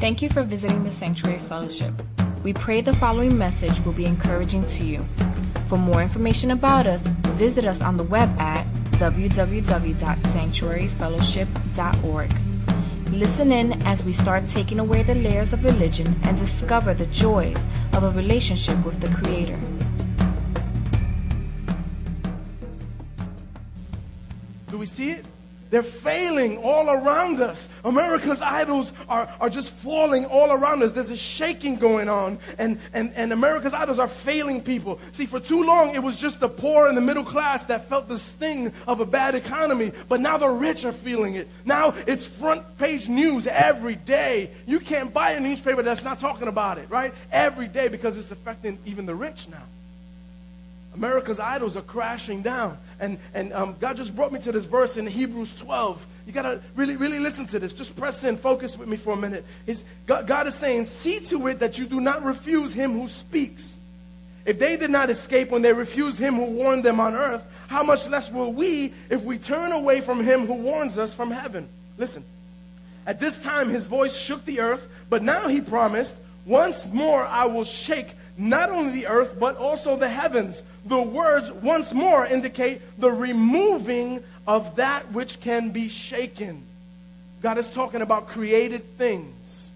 Thank you for visiting the Sanctuary Fellowship. We pray the following message will be encouraging to you. For more information about us, visit us on the web at www.sanctuaryfellowship.org. Listen in as we start taking away the layers of religion and discover the joys of a relationship with the Creator. Do we see it? They're failing all around us. America's idols are just falling all around us. There's a shaking going on, and America's idols are failing people. See, for too long, it was just the poor and the middle class that felt the sting of a bad economy, but now the rich are feeling it. Now it's front page news every day. You can't buy a newspaper that's not talking about it, right? Every day, because it's affecting even the rich now. America's idols are crashing down. And God just brought me to this verse in Hebrews 12. You got to really, really listen to this. Just press in, focus with me for a minute. God is saying, see to it that you do not refuse him who speaks. If they did not escape when they refused him who warned them on earth, how much less will we if we turn away from him who warns us from heaven? Listen. At this time his voice shook the earth, but now he promised, once more I will shake not only the earth, but also the heavens. The words once more indicate the removing of that which can be shaken. God is talking about created things.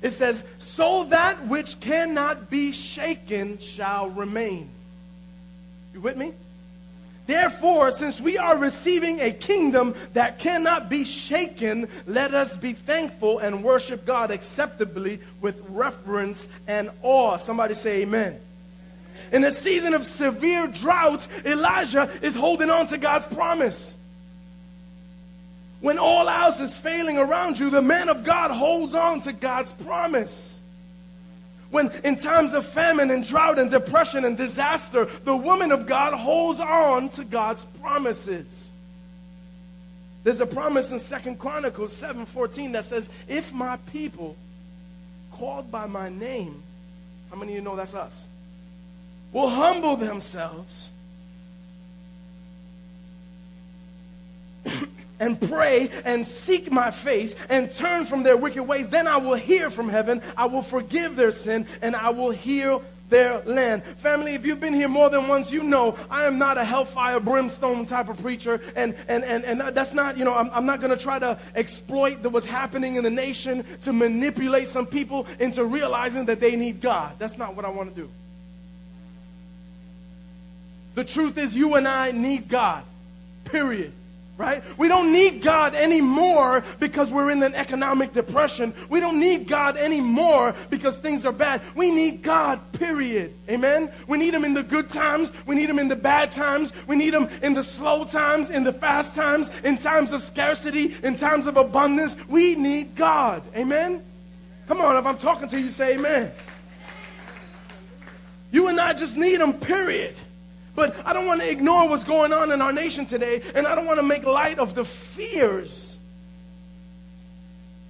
It says, so that which cannot be shaken shall remain. You with me? Therefore, since we are receiving a kingdom that cannot be shaken, let us be thankful and worship God acceptably with reverence and awe. Somebody say amen. In a season of severe drought, Elijah is holding on to God's promise. When all else is failing around you, the man of God holds on to God's promise. When in times of famine and drought and depression and disaster, the woman of God holds on to God's promises. There's a promise in 2 Chronicles 7:14 that says, if my people called by my name, how many of you know that's us, will humble themselves and pray and seek my face and turn from their wicked ways, then I will hear from heaven, I will forgive their sin, and I will heal their land. Family, if you've been here more than once, you know I am not a hellfire brimstone type of preacher, and that's not, you know, I'm not going to try to exploit what's happening in the nation to manipulate some people into realizing that they need God. That's not what I want to do. The truth is you and I need God, period. Right? We don't need God anymore because we're in an economic depression. We don't need God anymore because things are bad. We need God, period. Amen? We need him in the good times. We need him in the bad times. We need him in the slow times, in the fast times, in times of scarcity, in times of abundance. We need God. Amen? Come on, if I'm talking to you, say amen. You and I just need him, period. But I don't want to ignore what's going on in our nation today, and I don't want to make light of the fears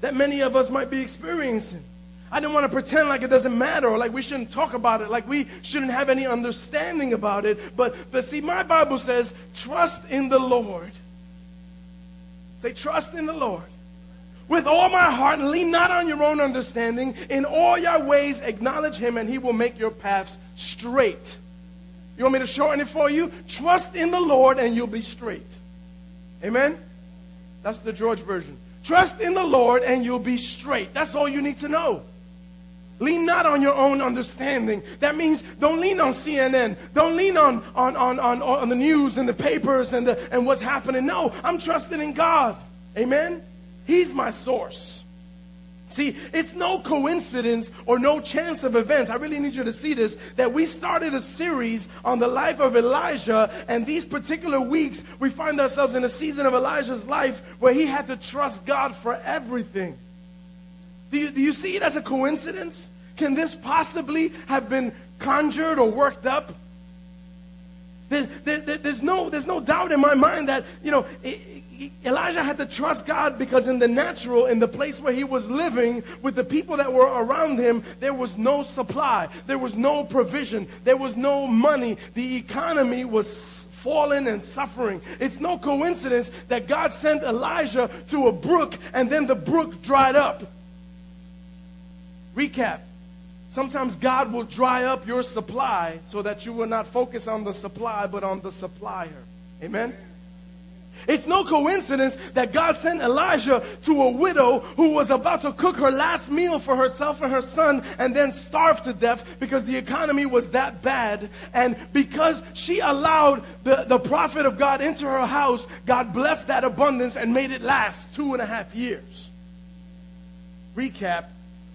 that many of us might be experiencing. I don't want to pretend like it doesn't matter, or like we shouldn't talk about it, like we shouldn't have any understanding about it. But see, my Bible says, trust in the Lord. Say, trust in the Lord. With all my heart, lean not on your own understanding. In all your ways, acknowledge him, and he will make your paths straight. You want me to shorten it for you? Trust in the Lord and you'll be straight. Amen? That's the George version. Trust in the Lord and you'll be straight. That's all you need to know. Lean not on your own understanding. That means don't lean on CNN. Don't lean on the news and the papers and what's happening. No, I'm trusting in God. Amen? He's my source. See, it's no coincidence or no chance of events. I really need you to see this, that we started a series on the life of Elijah, and these particular weeks we find ourselves in a season of Elijah's life where he had to trust God for everything. Do you see it as a coincidence? Can this possibly have been conjured or worked up? There's no doubt in my mind that, you know, Elijah had to trust God because in the natural, in the place where he was living, with the people that were around him, there was no supply. There was no provision. There was no money. The economy was fallen and suffering. It's no coincidence that God sent Elijah to a brook and then the brook dried up. Recap. Sometimes God will dry up your supply so that you will not focus on the supply, but on the supplier. Amen? It's no coincidence that God sent Elijah to a widow who was about to cook her last meal for herself and her son and then starve to death because the economy was that bad. And because she allowed the prophet of God into her house, God blessed that abundance and made it last 2.5 years. Recap.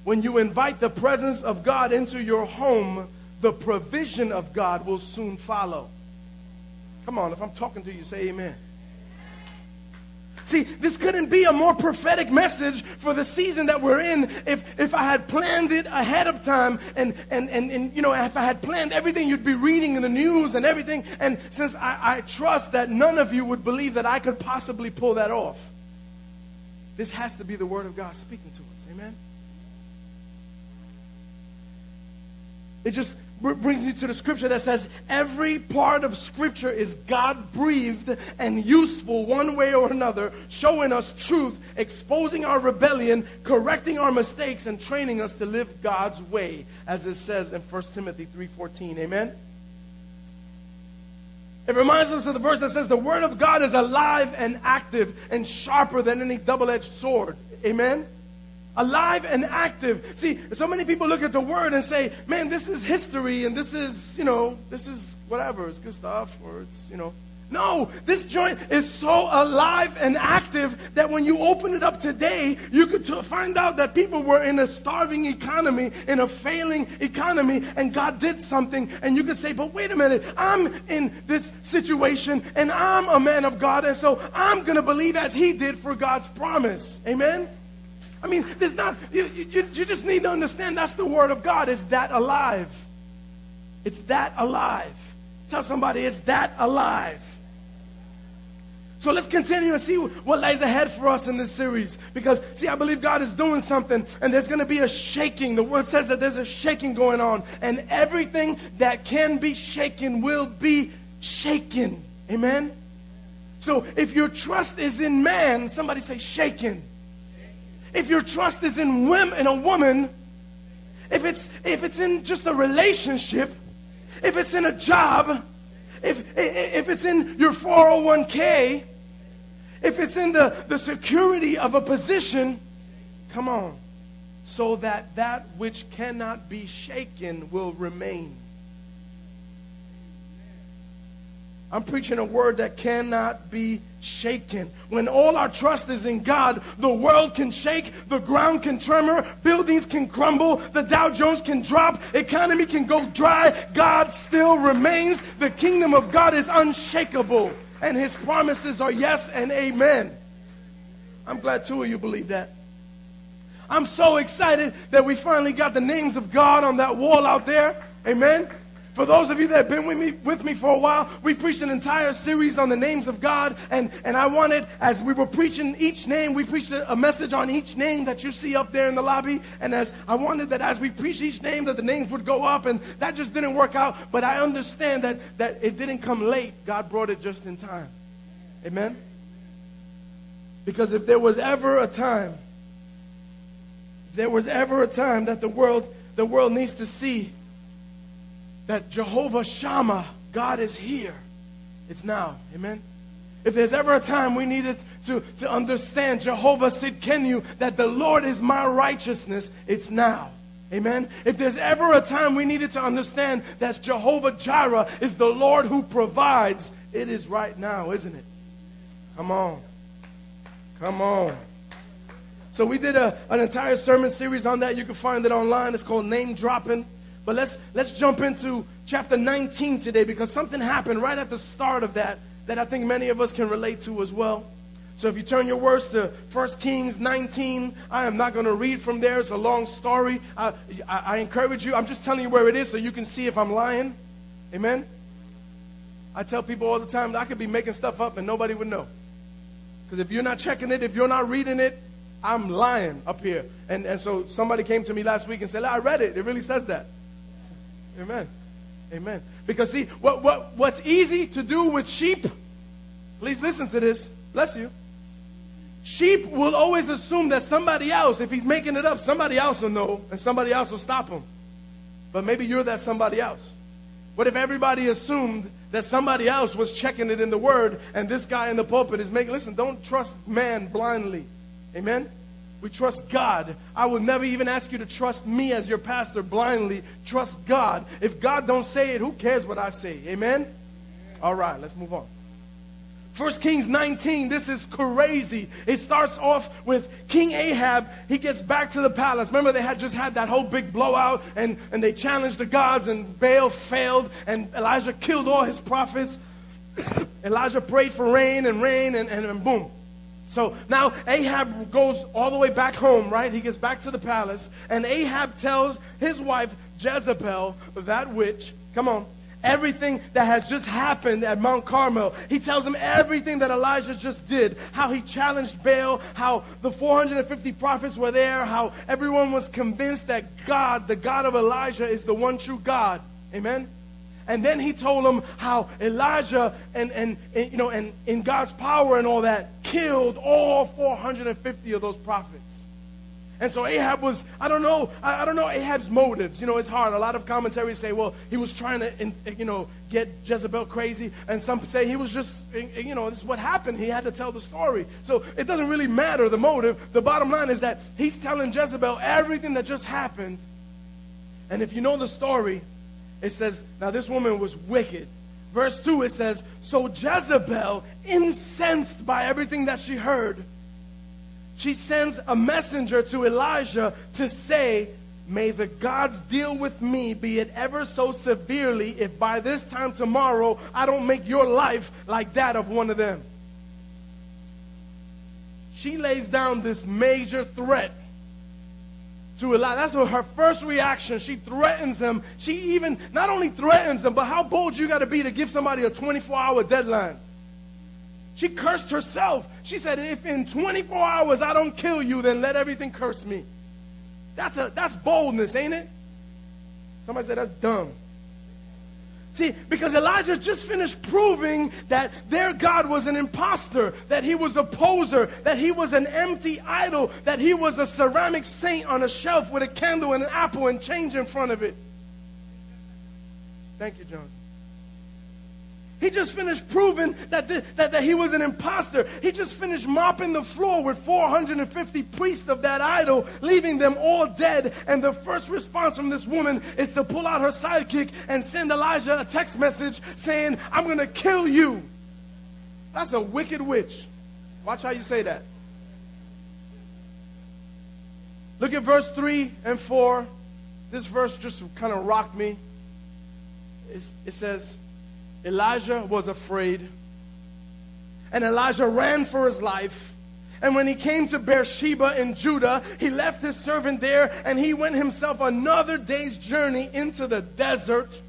When you invite the presence of God into your home, the provision of God will soon follow. Come on, if I'm talking to you, say amen. See, this couldn't be a more prophetic message for the season that we're in if I had planned it ahead of time and you know, if I had planned everything, you'd be reading in the news and everything. And since I trust that none of you would believe that I could possibly pull that off, this has to be the Word of God speaking to us. Amen? It just brings me to the scripture that says every part of scripture is God-breathed and useful one way or another, showing us truth, exposing our rebellion, correcting our mistakes, and training us to live God's way, as it says in 1 Timothy 3:14. Amen? It reminds us of the verse that says the word of God is alive and active and sharper than any double-edged sword. Amen? Alive and active. See, so many people look at the word and say, man, this is history and this is, you know, this is whatever. It's good stuff or it's, you know. No, this joint is so alive and active that when you open it up today, you could find out that people were in a starving economy, in a failing economy, and God did something. And you could say, but wait a minute, I'm in this situation and I'm a man of God, and so I'm going to believe as he did for God's promise. Amen? I mean, there's not, you just need to understand that's the Word of God. It's that alive. It's that alive. Tell somebody, it's that alive. So let's continue and see what lies ahead for us in this series. Because, see, I believe God is doing something, and there's going to be a shaking. The Word says that there's a shaking going on, and everything that can be shaken will be shaken. Amen? So if your trust is in man, somebody say shaken. If your trust is in a woman, if it's in just a relationship, if it's in a job, if it's in your 401k, if it's in the security of a position, come on, so that which cannot be shaken will remain. I'm preaching a word that cannot be shaken. When all our trust is in God, the world can shake, the ground can tremor, buildings can crumble, the Dow Jones can drop, economy can go dry. God still remains. The kingdom of God is unshakable, and his promises are yes and amen. I'm glad two of you believe that. I'm so excited that we finally got the names of God on that wall out there. Amen. For those of you that have been with me for a while, we preached an entire series on the names of God. And I wanted, as we were preaching each name, we preached a message on each name that you see up there in the lobby. And as I wanted that as we preached each name, that the names would go up. And that just didn't work out. But I understand that it didn't come late. God brought it just in time. Amen? Because if there was ever a time, that the world needs to see that Jehovah Shammah, God is here, it's now. Amen? If there's ever a time we needed to understand Jehovah Sidkenu, that the Lord is my righteousness, it's now. Amen? If there's ever a time we needed to understand that Jehovah Jireh is the Lord who provides, it is right now, isn't it? Come on. Come on. So we did an entire sermon series on that. You can find it online. It's called Name Dropping. But let's jump into chapter 19 today, because something happened right at the start of that I think many of us can relate to as well. So if you turn your words to 1 Kings 19, I am not going to read from there. It's a long story. I encourage you. I'm just telling you where it is so you can see if I'm lying. Amen? I tell people all the time that I could be making stuff up and nobody would know. Because if you're not checking it, if you're not reading it, I'm lying up here. And so somebody came to me last week and said, I read it. It really says that. Amen. Amen. Because see, what's easy to do with sheep, please listen to this. Bless you. Sheep will always assume that somebody else, if he's making it up, somebody else will know and somebody else will stop him. But maybe you're that somebody else. What if everybody assumed that somebody else was checking it in the Word and this guy in the pulpit is making... Listen, don't trust man blindly. Amen? We trust God. I would never even ask you to trust me as your pastor blindly. Trust God. If God don't say it, who cares what I say? Amen? All right, let's move on. 1 Kings 19, this is crazy. It starts off with King Ahab. He gets back to the palace. Remember, they had just had that whole big blowout, and they challenged the gods, and Baal failed, and Elijah killed all his prophets. Elijah prayed for rain, and boom. So now Ahab goes all the way back home, right? He gets back to the palace, and Ahab tells his wife Jezebel, that witch, come on, everything that has just happened at Mount Carmel. He tells him everything that Elijah just did, how he challenged Baal, how the 450 prophets were there, how everyone was convinced that God, the God of Elijah, is the one true God. Amen? And then he told him how Elijah and in God's power and all that killed all 450 of those prophets. And so Ahab was, I don't know Ahab's motives. You know, it's hard. A lot of commentaries say, well, he was trying to, get Jezebel crazy. And some say he was just, this is what happened. He had to tell the story. So it doesn't really matter, the motive. The bottom line is that he's telling Jezebel everything that just happened. And if you know the story, it says, now this woman was wicked. Verse 2, it says, so Jezebel, incensed by everything that she heard, she sends a messenger to Elijah to say, may the gods deal with me, be it ever so severely, if by this time tomorrow I don't make your life like that of one of them. She lays down this major threat to Elijah. That's her first reaction. She threatens him. She even, not only threatens him, but how bold you got to be to give somebody a 24-hour deadline. She cursed herself. She said, if in 24 hours I don't kill you, then let everything curse me. That's boldness, ain't it? Somebody said that's dumb. See, because Elijah just finished proving that their God was an imposter, that he was a poser, that he was an empty idol, that he was a ceramic saint on a shelf with a candle and an apple and change in front of it. Thank you, John. He just finished proving that he was an imposter. He just finished mopping the floor with 450 priests of that idol, leaving them all dead. And the first response from this woman is to pull out her sidekick and send Elijah a text message saying, I'm going to kill you. That's a wicked witch. Watch how you say that. Look at verse 3 and 4. This verse just kind of rocked me. It says, Elijah was afraid, and Elijah ran for his life. And when he came to Beersheba in Judah, he left his servant there, and he went himself another day's journey into the desert.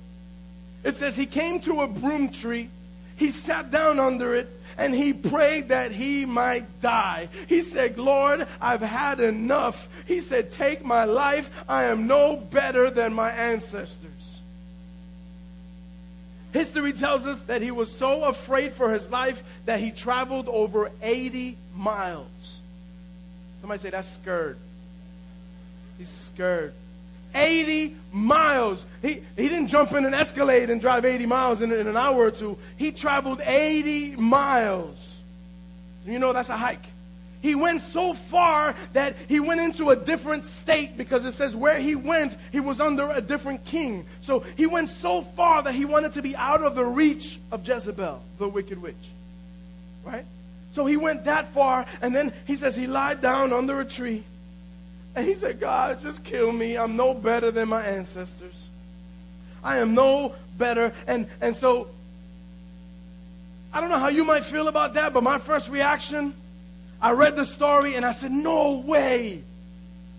It says he came to a broom tree, he sat down under it, and he prayed that he might die. He said, Lord, I've had enough. He said, take my life. I am no better than my ancestors. History tells us that he was so afraid for his life that he traveled over 80 miles. Somebody say, that's scared. He's scared. 80 miles. He didn't jump in an Escalade and drive 80 miles in an hour or two. He traveled 80 miles. You know, that's a hike. He went so far that he went into a different state, because it says where he went, he was under a different king. So he went so far that he wanted to be out of the reach of Jezebel, the wicked witch. Right? So he went that far, and then he says he lied down under a tree. And he said, God, just kill me. I'm no better than my ancestors. I am no better. And so, I don't know how you might feel about that, but my first reaction, I read the story and I said, no way.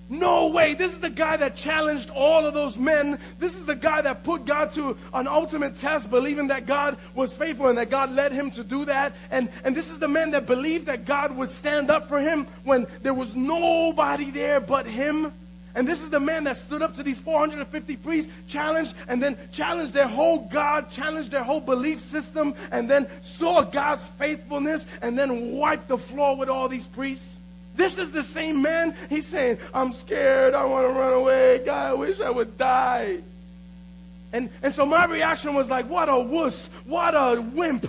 No way. This is the guy that challenged all of those men. This is the guy that put God to an ultimate test, believing that God was faithful and that God led him to do that. And this is the man that believed that God would stand up for him when there was nobody there but him. And this is the man that stood up to these 450 priests, challenged their whole God, challenged their whole belief system, and then saw God's faithfulness, and then wiped the floor with all these priests. This is the same man. He's saying, I'm scared. I want to run away. God, I wish I would die. And so my reaction was like, what a wuss, what a wimp,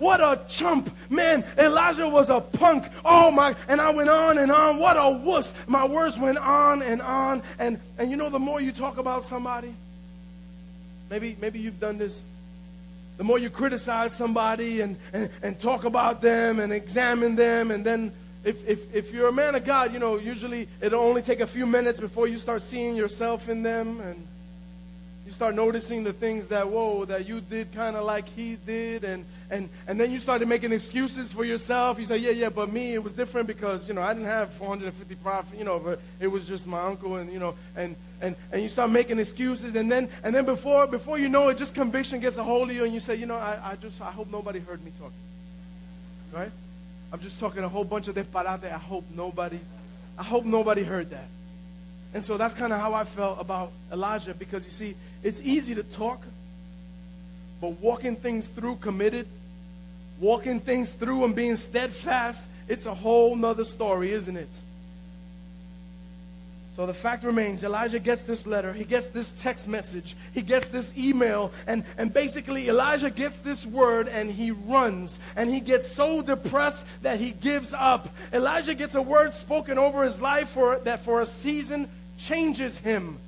what a chump. Man, Elijah was a punk. Oh my, and I went on and on. What a wuss. My words went on and on. And you know, the more you talk about somebody, maybe you've done this. The more you criticize somebody and talk about them and examine them, and then if you're a man of God, you know, usually it'll only take a few minutes before you start seeing yourself in them, and you start noticing the things that you did kind of like he did, and then you started making excuses for yourself. You say, yeah, but me, it was different because, you know, I didn't have 455, you know, but it was just my uncle, and, you know, and you start making excuses, and then before you know it, just conviction gets a hold of you, and you say, you know, I hope nobody heard me talking, right? I'm just talking a whole bunch of disparate. I hope nobody heard that. And so that's kind of how I felt about Elijah, because, you see, it's easy to talk, but walking things through committed, walking things through and being steadfast, it's a whole nother story, isn't it? So the fact remains, Elijah gets this letter, he gets this text message, he gets this email, and basically Elijah gets this word and he runs, and he gets so depressed that he gives up. Elijah gets a word spoken over his life for a season changes him.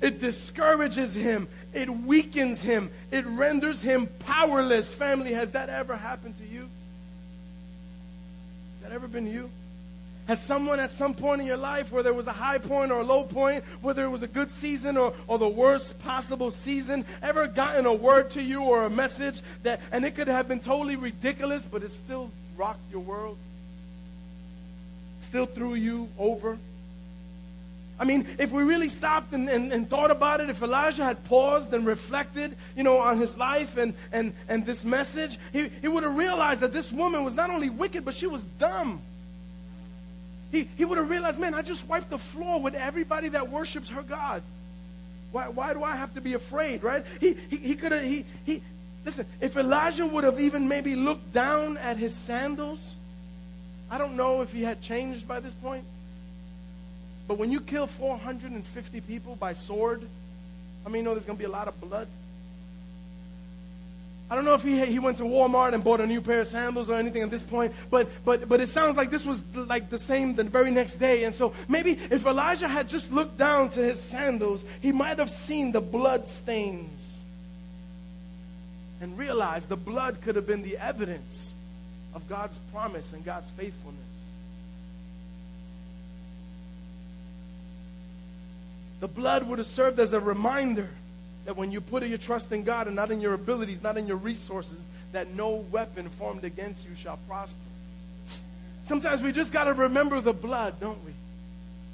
It discourages him, it weakens him, it renders him powerless. Family, has that ever happened to you? Has that ever been you? Has someone at some point in your life, where there was a high point or a low point, whether it was a good season or the worst possible season, ever gotten a word to you or a message that, and it could have been totally ridiculous, but it still rocked your world? Still threw you over? I mean, if we really stopped and thought about it, if Elijah had paused and reflected, you know, on his life and this message, he would have realized that this woman was not only wicked, but she was dumb. He would have realized, man, I just wiped the floor with everybody that worships her God. Why do I have to be afraid, right? Listen, if Elijah would have even maybe looked down at his sandals, I don't know if he had changed by this point. But when you kill 450 people by sword, I mean, you know there's going to be a lot of blood. I don't know if he went to Walmart and bought a new pair of sandals or anything at this point, but it sounds like this was like the very next day. And so maybe if Elijah had just looked down to his sandals, he might have seen the blood stains and realized the blood could have been the evidence of God's promise and God's faithfulness. The blood would have served as a reminder that when you put your trust in God and not in your abilities, not in your resources, that no weapon formed against you shall prosper. Sometimes we just got to remember the blood, don't we?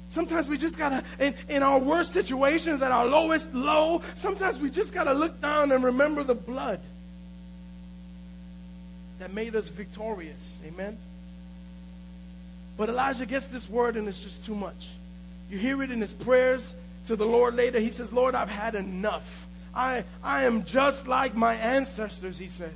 Sometimes we just got to, in our worst situations, at our lowest low, sometimes we just got to look down and remember the blood that made us victorious. Amen? But Elijah gets this word and it's just too much. You hear it in his prayers to the Lord later. He says, Lord, I've had enough. I am just like my ancestors, he says.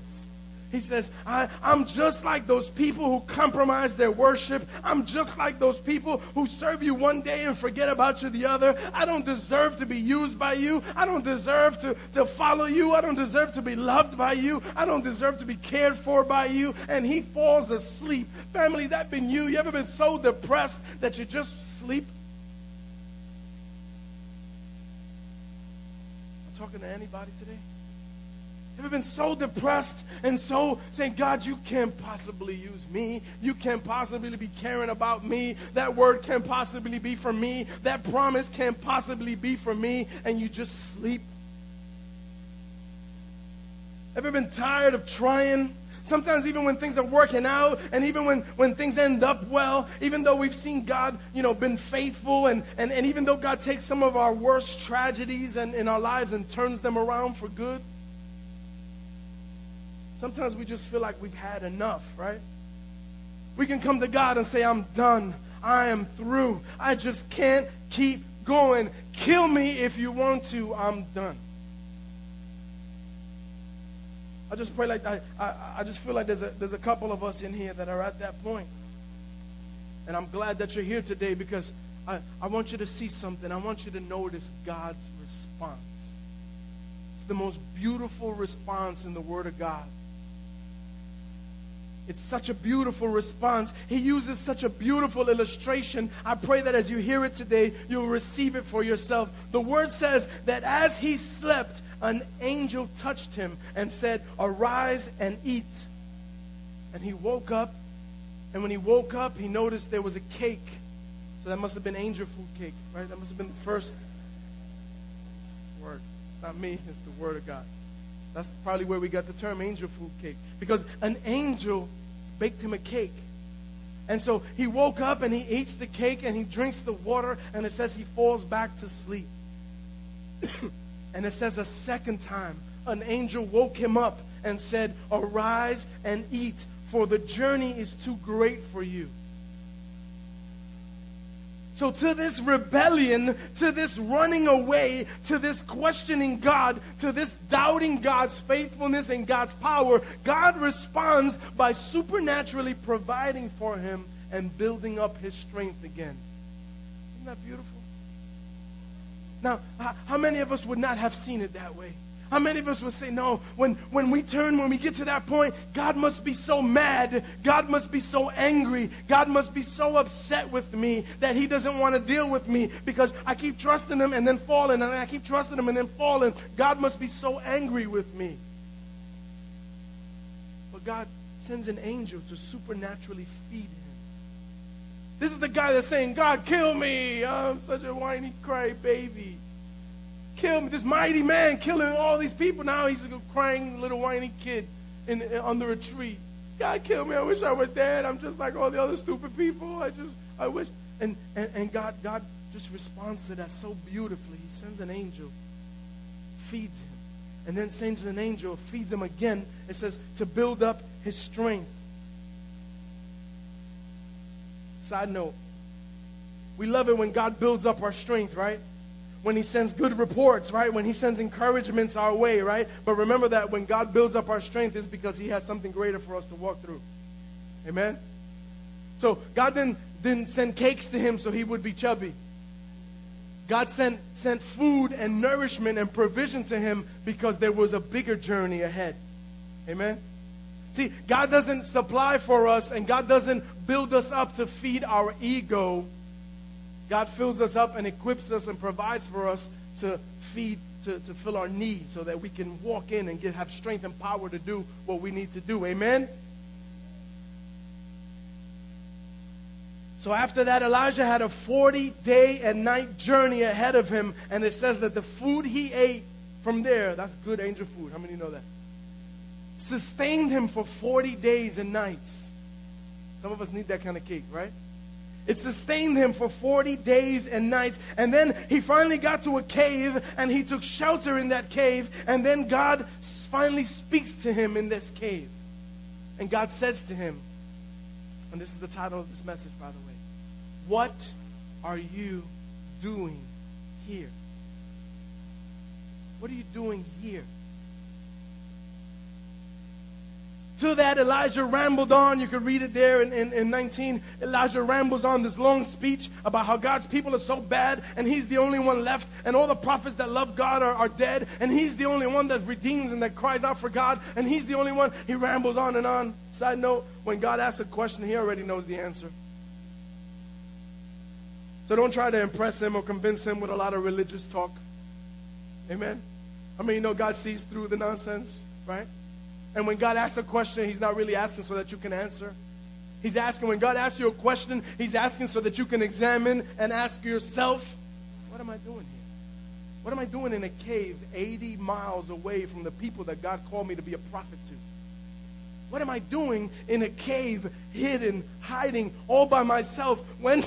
He says, I'm just like those people who compromise their worship. I'm just like those people who serve you one day and forget about you the other. I don't deserve to be used by you. I don't deserve to follow you. I don't deserve to be loved by you. I don't deserve to be cared for by you. And he falls asleep. Family, that been you. You ever been so depressed that you just sleep? Talking to anybody today? Have you been so depressed and so saying, God, you can't possibly use me. You can't possibly be caring about me. That word can't possibly be for me. That promise can't possibly be for me. And you just sleep. Have you been tired of trying? Sometimes even when things are working out, and even when things end up well, even though we've seen God, you know, been faithful, and even though God takes some of our worst tragedies and in our lives and turns them around for good, sometimes we just feel like we've had enough, right? We can come to God and say, I'm done. I am through. I just can't keep going, kill me if you want to, I'm done. I just pray like that. I just feel like there's a couple of us in here that are at that point. And I'm glad that you're here today because I want you to see something. I want you to notice God's response. It's the most beautiful response in the Word of God. It's such a beautiful response. He uses such a beautiful illustration. I pray that as you hear it today, you'll receive it for yourself. The Word says that as he slept, an angel touched him and said, "Arise and eat." And he woke up. And when he woke up, he noticed there was a cake. So that must have been angel food cake, right? That must have been the first word. It's not me, it's the Word of God. That's probably where we got the term angel food cake. Because an angel baked him a cake. And so he woke up and he eats the cake and he drinks the water. And it says he falls back to sleep. And it says a second time, an angel woke him up and said, "Arise and eat, for the journey is too great for you." So to this rebellion, to this running away, to this questioning God, to this doubting God's faithfulness and God's power, God responds by supernaturally providing for him and building up his strength again. Isn't that beautiful? Now, how many of us would not have seen it that way? How many of us would say, no, when we get to that point, God must be so mad, God must be so angry, God must be so upset with me that he doesn't want to deal with me because I keep trusting him and then falling, and I keep trusting him and then falling. God must be so angry with me. But God sends an angel to supernaturally feed him. This is the guy that's saying, "God, kill me. I'm such a whiny crybaby. Kill me. This mighty man killing all these people. Now he's a crying little whiny kid under a tree. God, kill me. I wish I were dead. I'm just like all the other stupid people. I wish." And God just responds to that so beautifully. He sends an angel, feeds him, and then sends an angel, feeds him again. It says to build up his strength. Side note, we love it when God builds up our strength, right? When he sends good reports, right? When he sends encouragements our way, right? But remember that when God builds up our strength, it's because he has something greater for us to walk through. Amen? So God didn't send cakes to him so he would be chubby. God sent food and nourishment and provision to him because there was a bigger journey ahead. Amen? See, God doesn't supply for us and God doesn't build us up to feed our ego. God fills us up and equips us and provides for us to fill our need so that we can walk in and have strength and power to do what we need to do. Amen? So after that, Elijah had a 40-day and night journey ahead of him. And it says that the food he ate from there, that's good angel food. How many know that? Sustained him for 40 days and nights. Some of us need that kind of cake, right? It sustained him for 40 days and nights. And then he finally got to a cave and he took shelter in that cave. And then God finally speaks to him in this cave. And God says to him, and this is the title of this message, by the way, "What are you doing here?" What are you doing here? To that, Elijah rambled on. You can read it there in 19. Elijah rambles on this long speech about how God's people are so bad and he's the only one left. And all the prophets that love God are dead. And he's the only one that redeems and that cries out for God. And he's the only one. He rambles on and on. Side note, when God asks a question, he already knows the answer. So don't try to impress him or convince him with a lot of religious talk. Amen? I mean, you know God sees through the nonsense, right? And when God asks a question, he's not really asking so that you can answer. He's asking, when God asks you a question, he's asking so that you can examine and ask yourself, what am I doing here? What am I doing in a cave 80 miles away from the people that God called me to be a prophet to? What am I doing in a cave, hidden, hiding, all by myself, when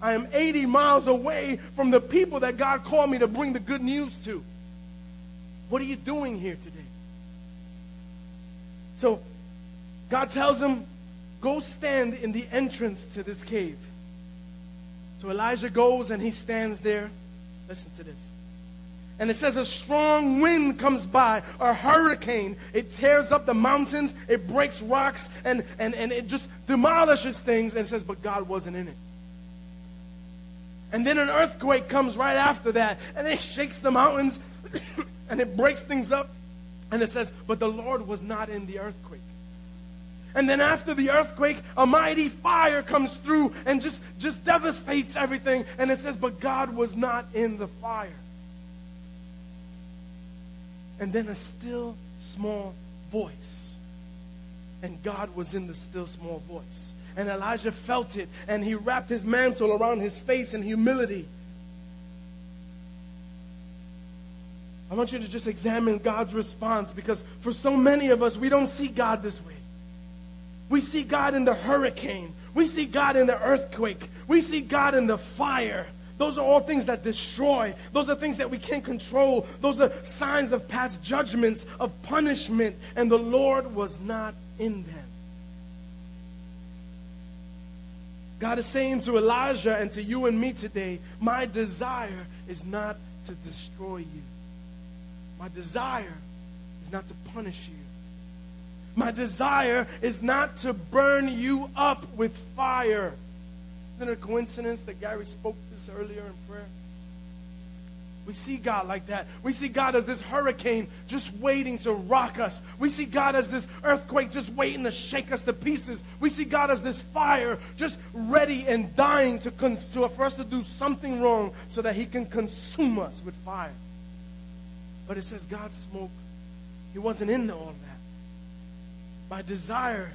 I am 80 miles away from the people that God called me to bring the good news to? What are you doing here today? So God tells him, go stand in the entrance to this cave. So Elijah goes and he stands there. Listen to this. And it says a strong wind comes by, a hurricane. It tears up the mountains, it breaks rocks, and it just demolishes things. And it says, but God wasn't in it. And then an earthquake comes right after that, and it shakes the mountains, and it breaks things up. And it says, but the Lord was not in the earthquake. And then after the earthquake, a mighty fire comes through and just devastates everything. And it says, but God was not in the fire. And then a still, small voice. And God was in the still, small voice. And Elijah felt it, and he wrapped his mantle around his face in humility. I want you to just examine God's response, because for so many of us, we don't see God this way. We see God in the hurricane. We see God in the earthquake. We see God in the fire. Those are all things that destroy. Those are things that we can't control. Those are signs of past judgments, of punishment, and the Lord was not in them. God is saying to Elijah and to you and me today, my desire is not to destroy you. My desire is not to punish you. My desire is not to burn you up with fire. Isn't it a coincidence that Gary spoke this earlier in prayer? We see God like that. We see God as this hurricane just waiting to rock us. We see God as this earthquake just waiting to shake us to pieces. We see God as this fire just ready and dying for us to do something wrong so that he can consume us with fire. But it says God smoke. He wasn't in all of that. My desire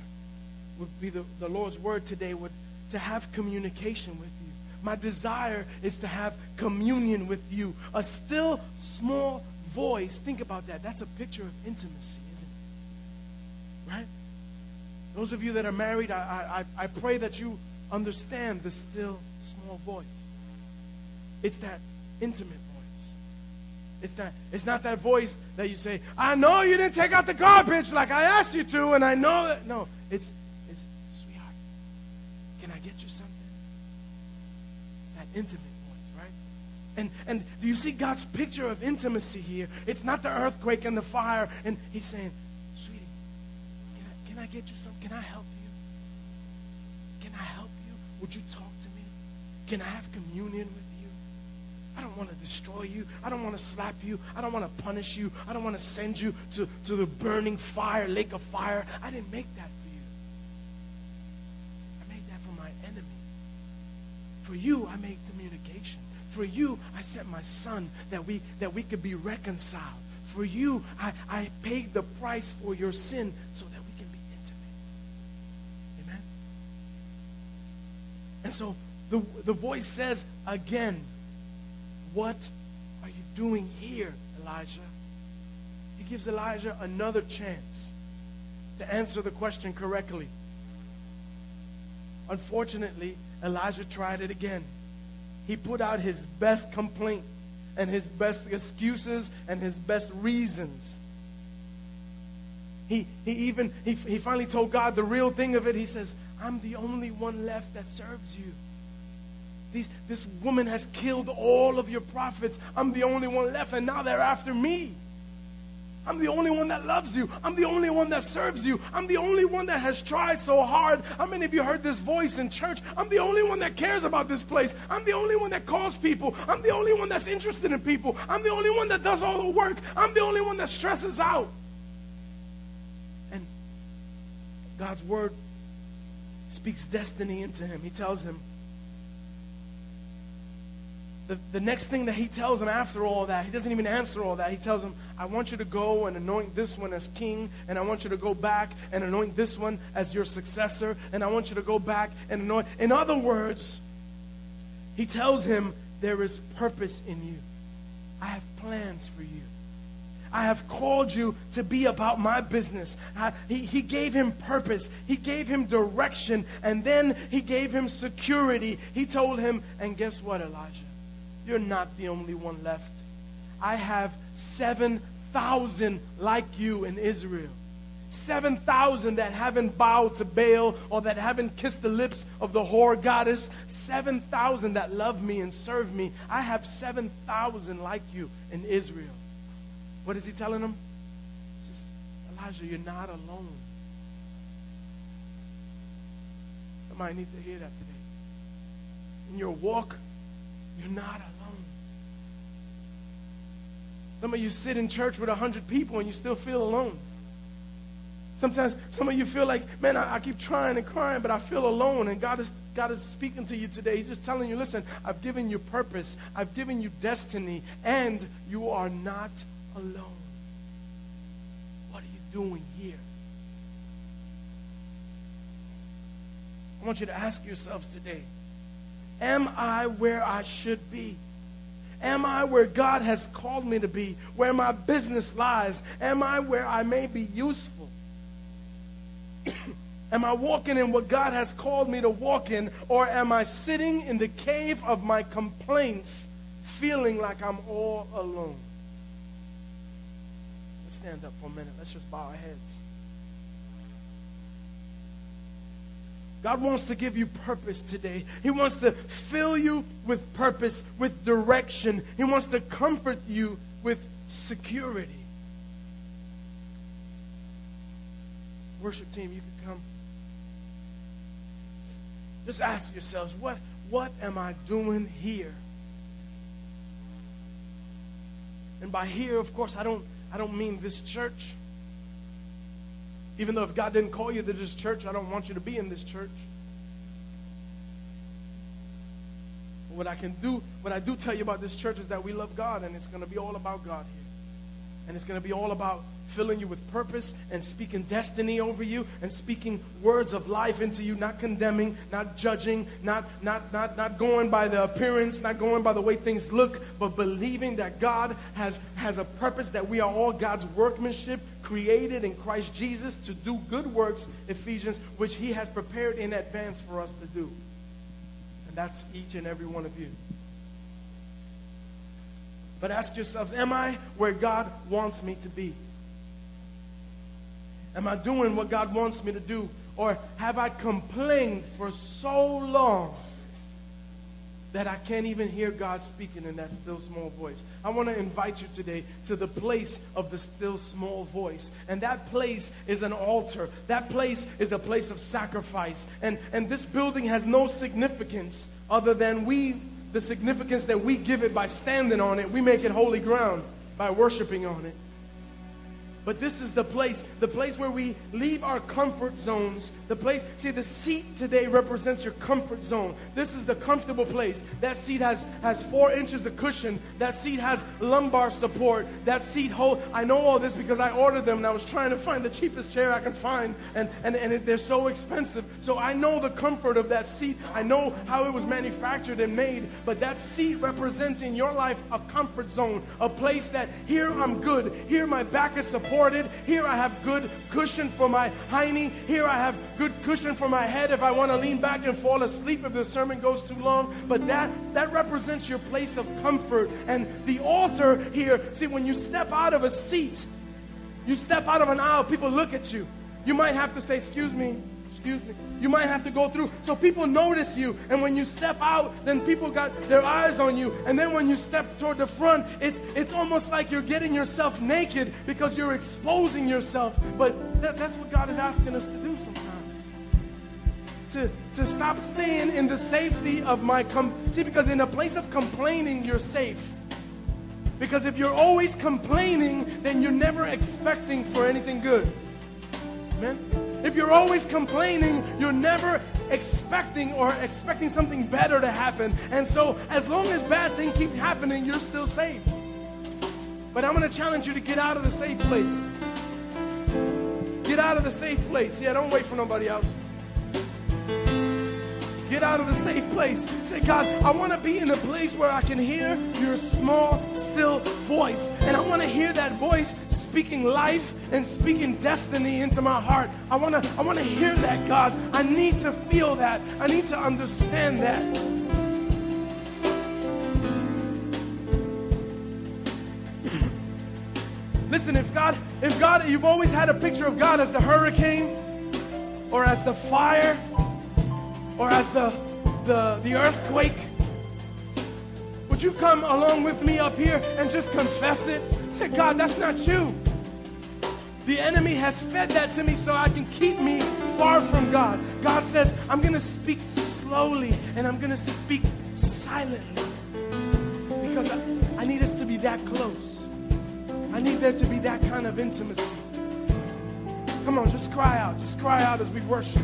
would be the Lord's word today would to have communication with you. My desire is to have communion with you. A still, small voice. Think about that. That's a picture of intimacy, isn't it? Right? Those of you that are married, I pray that you understand the still, small voice. It's that intimate voice. It's not that voice that you say, I know you didn't take out the garbage like I asked you to, and I know that. No, it's sweetheart, can I get you something? Intimate ones, right? And do you see God's picture of intimacy here? It's not the earthquake and the fire. And he's saying, sweetie, can I get you something? Can I help you? Can I help you? Would you talk to me? Can I have communion with you? I don't want to destroy you. I don't want to slap you. I don't want to punish you. I don't want to send you to the burning fire, lake of fire. I didn't make that for you. I made that for my enemy. For you, I made communication. For you, I sent my son that we could be reconciled. For you, I paid the price for your sin so that we can be intimate. Amen? And so the voice says again, what are you doing here, Elijah? He gives Elijah another chance to answer the question correctly. Unfortunately, Elijah tried it again. He put out his best complaint and his best excuses and his best reasons. He finally told God the real thing of it. He says, I'm the only one left that serves you. This woman has killed all of your prophets. I'm the only one left, and now they're after me. I'm the only one that loves you. I'm the only one that serves you. I'm the only one that has tried so hard. How many of you heard this voice in church? I'm the only one that cares about this place. I'm the only one that calls people. I'm the only one that's interested in people. I'm the only one that does all the work. I'm the only one that stresses out. And God's word speaks destiny into him. He tells him, the next thing that he tells him after all that, he doesn't even answer all that. He tells him, I want you to go and anoint this one as king, and I want you to go back and anoint this one as your successor, and I want you to go back and anoint. In other words, he tells him, there is purpose in you. I have plans for you. I have called you to be about my business. He gave him purpose. He gave him direction, and then he gave him security. He told him, and guess what, Elijah? You're not the only one left. I have 7,000 like you in Israel. 7,000 that haven't bowed to Baal or that haven't kissed the lips of the whore goddess. 7,000 that love me and serve me. I have 7,000 like you in Israel. What is he telling them? He says, Elijah, you're not alone. Somebody need to hear that today. In your walk, you're not alone. Some of you sit in church with 100 people and you still feel alone. Sometimes some of you feel like, man, I keep trying and crying, but I feel alone. And God is speaking to you today. He's just telling you, listen, I've given you purpose. I've given you destiny. And you are not alone. What are you doing here? I want you to ask yourselves today, am I where I should be? Am I where God has called me to be? Where my business lies? Am I where I may be useful? Am I walking in what God has called me to walk in? Or am I sitting in the cave of my complaints, feeling like I'm all alone? Let's stand up for a minute. Let's just bow our heads. God wants to give you purpose today. He wants to fill you with purpose, with direction. He wants to comfort you with security. Worship team, you can come. Just ask yourselves, what am I doing here? And by here, of course, I don't mean this church. Even though if God didn't call you to this church, I don't want you to be in this church. But what I do tell you about this church is that we love God, and it's going to be all about God here. And it's going to be all about filling you with purpose and speaking destiny over you and speaking words of life into you, not condemning, not judging, not going by the appearance, not going by the way things look, but believing that God has a purpose, that we are all God's workmanship, created in Christ Jesus to do good works, Ephesians, which he has prepared in advance for us to do. And that's each and every one of you. But ask yourselves, am I where God wants me to be? Am I doing what God wants me to do? Or have I complained for so long that I can't even hear God speaking in that still small voice? I want to invite you today to the place of the still small voice. And that place is an altar. That place is a place of sacrifice. And this building has no significance other than the significance that we give it by standing on it. We make it holy ground by worshiping on it. But this is the place where we leave our comfort zones. The place, see, the seat today represents your comfort zone. This is the comfortable place. That seat has 4 inches of cushion. That seat has lumbar support. That seat holds. I know all this because I ordered them and I was trying to find the cheapest chair I could find. And they're so expensive. So I know the comfort of that seat. I know how it was manufactured and made. But that seat represents in your life a comfort zone. A place that here I'm good. Here my back is supported. Here I have good cushion for my hiney. Here I have good cushion for my head if I want to lean back and fall asleep if the sermon goes too long. But that represents your place of comfort. And the altar here, see, when you step out of a seat, you step out of an aisle, people look at you. You might have to say, excuse me. You might have to go through. So people notice you. And when you step out, then people got their eyes on you. And then when you step toward the front, it's almost like you're getting yourself naked because you're exposing yourself. But that's what God is asking us to do sometimes. To stop staying in the safety of See, because in a place of complaining, you're safe. Because if you're always complaining, then you're never expecting for anything good. Amen? If you're always complaining, you're never expecting something better to happen. And so as long as bad things keep happening, you're still safe. But I'm going to challenge you to get out of the safe place. Get out of the safe place. Yeah, don't wait for nobody else. Get out of the safe place. Say, God, I want to be in a place where I can hear your small, still voice. And I want to hear that voice speaking life and speaking destiny into my heart. I want to hear that, God. I need to feel that. I need to understand that. Listen, if God, you've always had a picture of God as the hurricane, or as the fire, or as the earthquake, would you come along with me up here and just confess it? Say, God, that's not you. The enemy has fed that to me so I can keep me far from God. God says, I'm going to speak slowly and I'm going to speak silently because I need us to be that close. I need there to be that kind of intimacy. Come on, just cry out. Just cry out as we worship.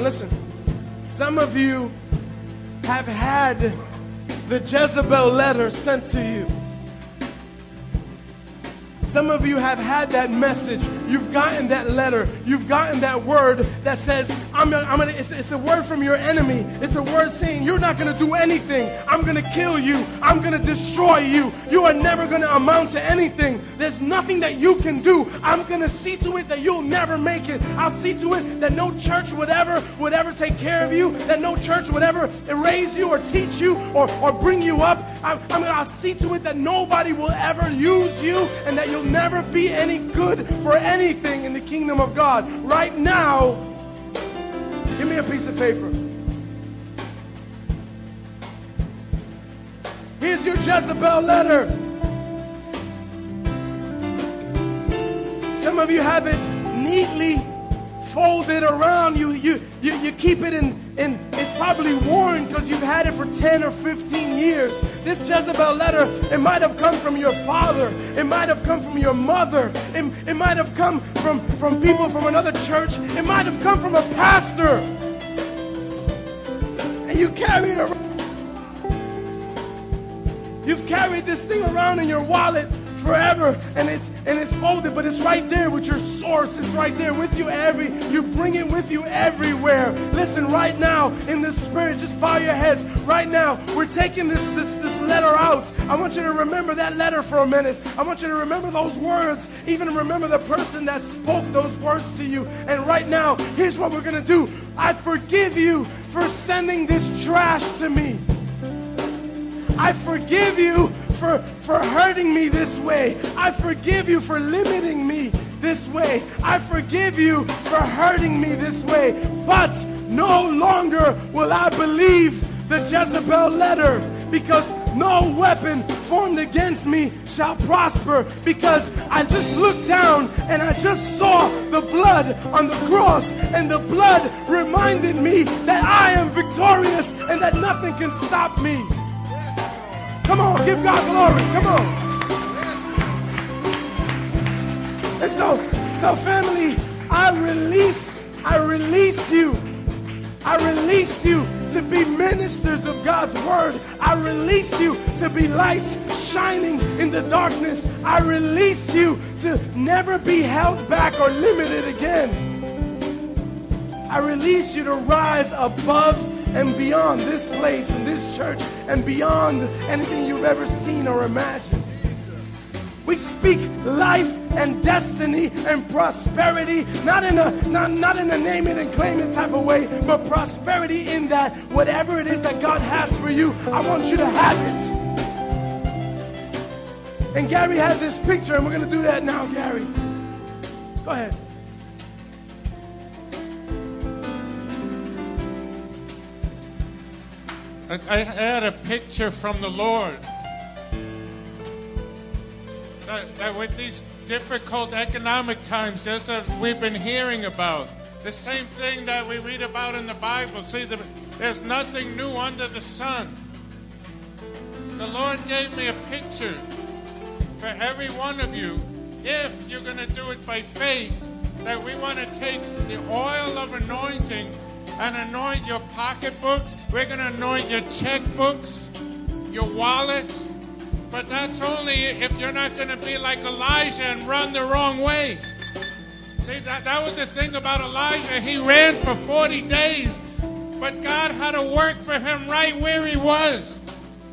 Listen, some of you have had the Jezebel letter sent to you. Some of you have had that message. You've gotten that letter. You've gotten that word that says, it's a word from your enemy. It's a word saying, you're not going to do anything. I'm going to kill you. I'm going to destroy you. You are never going to amount to anything. There's nothing that you can do. I'm going to see to it that you'll never make it. I'll see to it that no church would ever take care of you, that no church would ever raise you or teach you or bring you up. I'll see to it that nobody will ever use you and that you'll never be any good for anything in the kingdom of God. Right now, give me a piece of paper. Here's your Jezebel letter. Some of you have it neatly folded around. You keep it in it's probably worn because you've had it for 10 or 15 years. This Jezebel letter, it might have come from your father. It might have come from your mother. It might have come from people from another church. It might have come from a pastor. And you carry it around. You've carried this thing around in your wallet forever, and it's folded, but it's right there with your source. It's right there with you. You bring it with you everywhere. Listen, right now in the spirit, just bow your heads. Right now, we're taking this letter out. I want you to remember that letter for a minute. I want you to remember those words. Even remember the person that spoke those words to you. And right now, here's what we're gonna do. I forgive you for sending this trash to me. I forgive you for hurting me this way. I forgive you for limiting me this way. I forgive you for hurting me this way. But no longer will I believe the Jezebel letter, because no weapon formed against me shall prosper, because I just looked down and I just saw the blood on the cross, and the blood reminded me that I am victorious and that nothing can stop me. Come on, give God glory. Come on. And so family, I release you. I release you to be ministers of God's word. I release you to be lights shining in the darkness. I release you to never be held back or limited again. I release you to rise above and beyond this place and this church and beyond anything you've ever seen or imagined. We speak life and destiny and prosperity, not in a name it and claim it type of way, but prosperity in that whatever it is that God has for you, I want you to have it. And Gary had this picture, and we're going to do that now, Gary. Go ahead. I had a picture from the Lord. That with these difficult economic times, just as we've been hearing about, the same thing that we read about in the Bible. See, there's nothing new under the sun. The Lord gave me a picture for every one of you, if you're going to do it by faith, that we want to take the oil of anointing and anoint your pocketbooks. We're going to anoint your checkbooks, your wallets. But that's only if you're not going to be like Elijah and run the wrong way. See, that was the thing about Elijah. He ran for 40 days, but God had to work for him right where he was.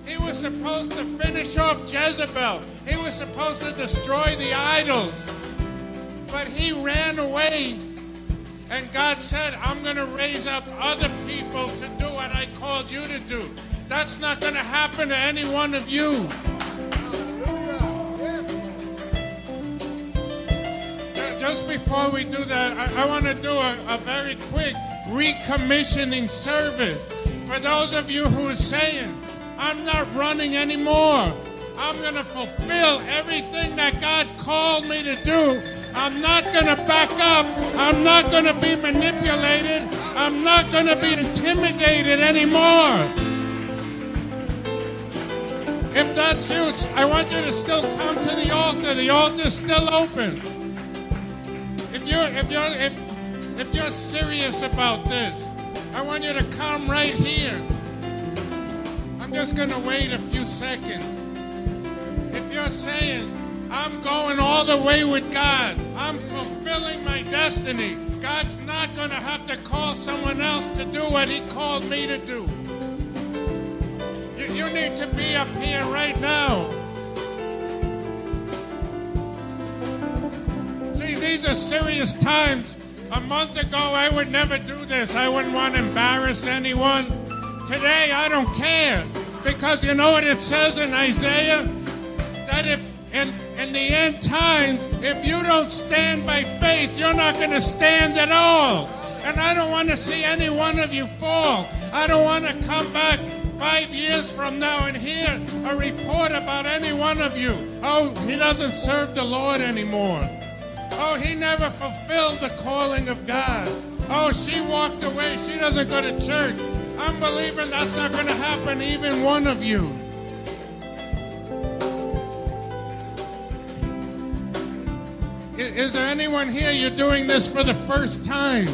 He was supposed to finish off Jezebel. He was supposed to destroy the idols. But he ran away, and God said, I'm going to raise up other people to do what I called you to do. That's not going to happen to any one of you. Just before we do that, I want to do a very quick recommissioning service. For those of you who are saying, I'm not running anymore. I'm going to fulfill everything that God called me to do. I'm not going to back up. I'm not going to be manipulated. I'm not going to be intimidated anymore. If that's you, I want you to still come to the altar. The altar's still open. If you're serious about this, I want you to come right here. I'm just going to wait a few seconds. If you're saying, I'm going all the way with God, I'm fulfilling my destiny, God's not going to have to call someone else to do what He called me to do. You need to be up here right now. These are serious times. A month ago, I would never do this. I wouldn't want to embarrass anyone. Today, I don't care, because you know what it says in Isaiah? That if in the end times, if you don't stand by faith, you're not going to stand at all. And I don't want to see any one of you fall. I don't want to come back 5 years from now and hear a report about any one of you. Oh, he doesn't serve the Lord anymore. Oh, he never fulfilled the calling of God. Oh, she walked away. She doesn't go to church. I'm believing that's not going to happen to even one of you. Is there anyone here you're doing this for the first time?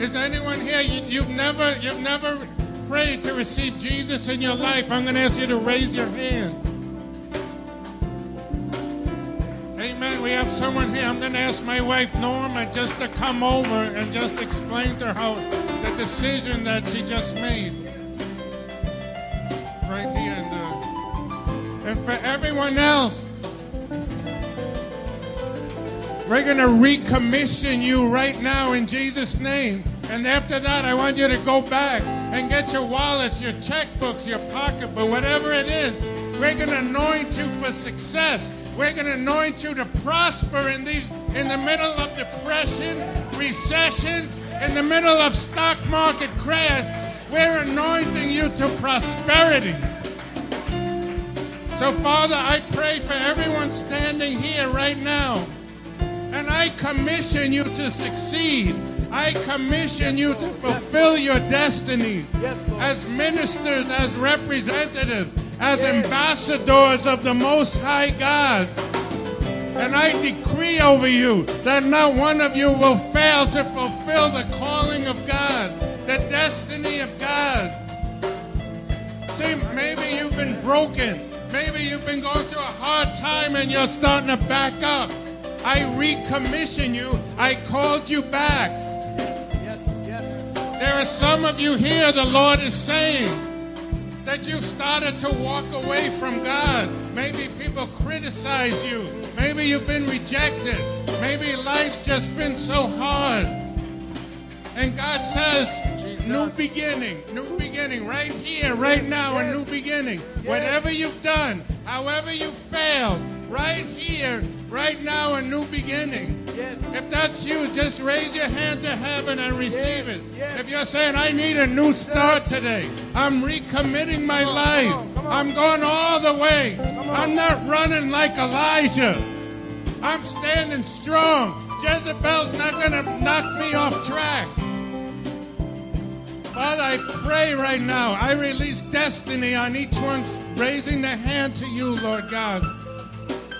Is there anyone here you've never prayed to receive Jesus in your life? I'm going to ask you to raise your hand. Amen. We have someone here. I'm going to ask my wife, Norma, just to come over and just explain to her how the decision that she just made. Right here. And for everyone else, We're going to recommission you right now in Jesus' name. And after that, I want you to go back and get your wallets, your checkbooks, your pocketbook, whatever it is. We're going to anoint you for success. We're going to anoint you to prosper in the middle of depression, recession, in the middle of stock market crash. We're anointing you to prosperity. So, Father, I pray for everyone standing here right now. And I commission you to succeed. I commission you to fulfill your destiny as ministers, as representatives, as ambassadors of the Most High God. And I decree over you that not one of you will fail to fulfill the calling of God, the destiny of God. See, maybe you've been broken. Maybe you've been going through a hard time and you're starting to back up. I recommission you. I called you back. Yes. There are some of you here, the Lord is saying that you started to walk away from God. Maybe people criticize you. Maybe you've been rejected. Maybe life's just been so hard. And God says, Jesus. New beginning, right here, right now, a new beginning. Yes. Whatever you've done, however you failed, right here, right now, a new beginning. Yes. If that's you, just raise your hand to heaven and receive it. Yes. If you're saying, I need a new start today. I'm recommitting my life. Come on. I'm going all the way. I'm not running like Elijah. I'm standing strong. Jezebel's not going to knock me off track. Father, I pray right now. I release destiny on each one raising their hand to you, Lord God.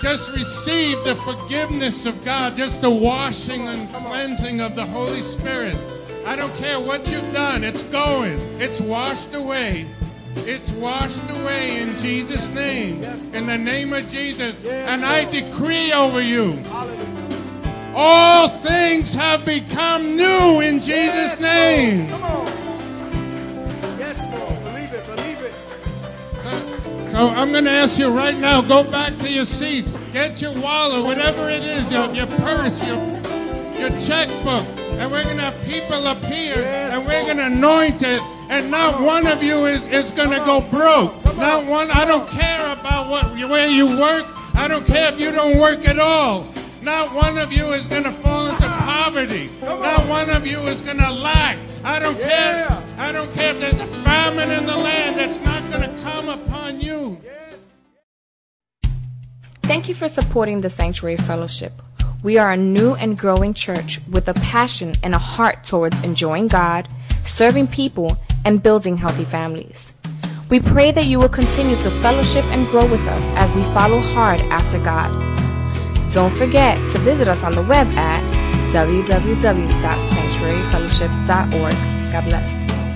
Just receive the forgiveness of God, just the washing and cleansing of the Holy Spirit. I don't care what you've done. It's going. It's washed away. It's washed away in Jesus' name. In the name of Jesus. And I decree over you, all things have become new in Jesus' name. Come on. So I'm going to ask you right now, go back to your seat. Get your wallet, whatever it is, your purse, your checkbook. And we're going to have people appear, and we're going to anoint it. And not one of you is going to go broke. Not one. I don't care about where you work. I don't care if you don't work at all. Not one of you is going to fall into poverty. Not one of you is going to lack. I don't care. I don't care if there's a famine in the land. That's not going to come upon you. Thank you for supporting the Sanctuary Fellowship. We are a new and growing church with a passion and a heart towards enjoying God, serving people, and building healthy families. We pray that you will continue to fellowship and grow with us as we follow hard after God. Don't forget to visit us on the web at www.sanctuaryfellowship.org. God bless.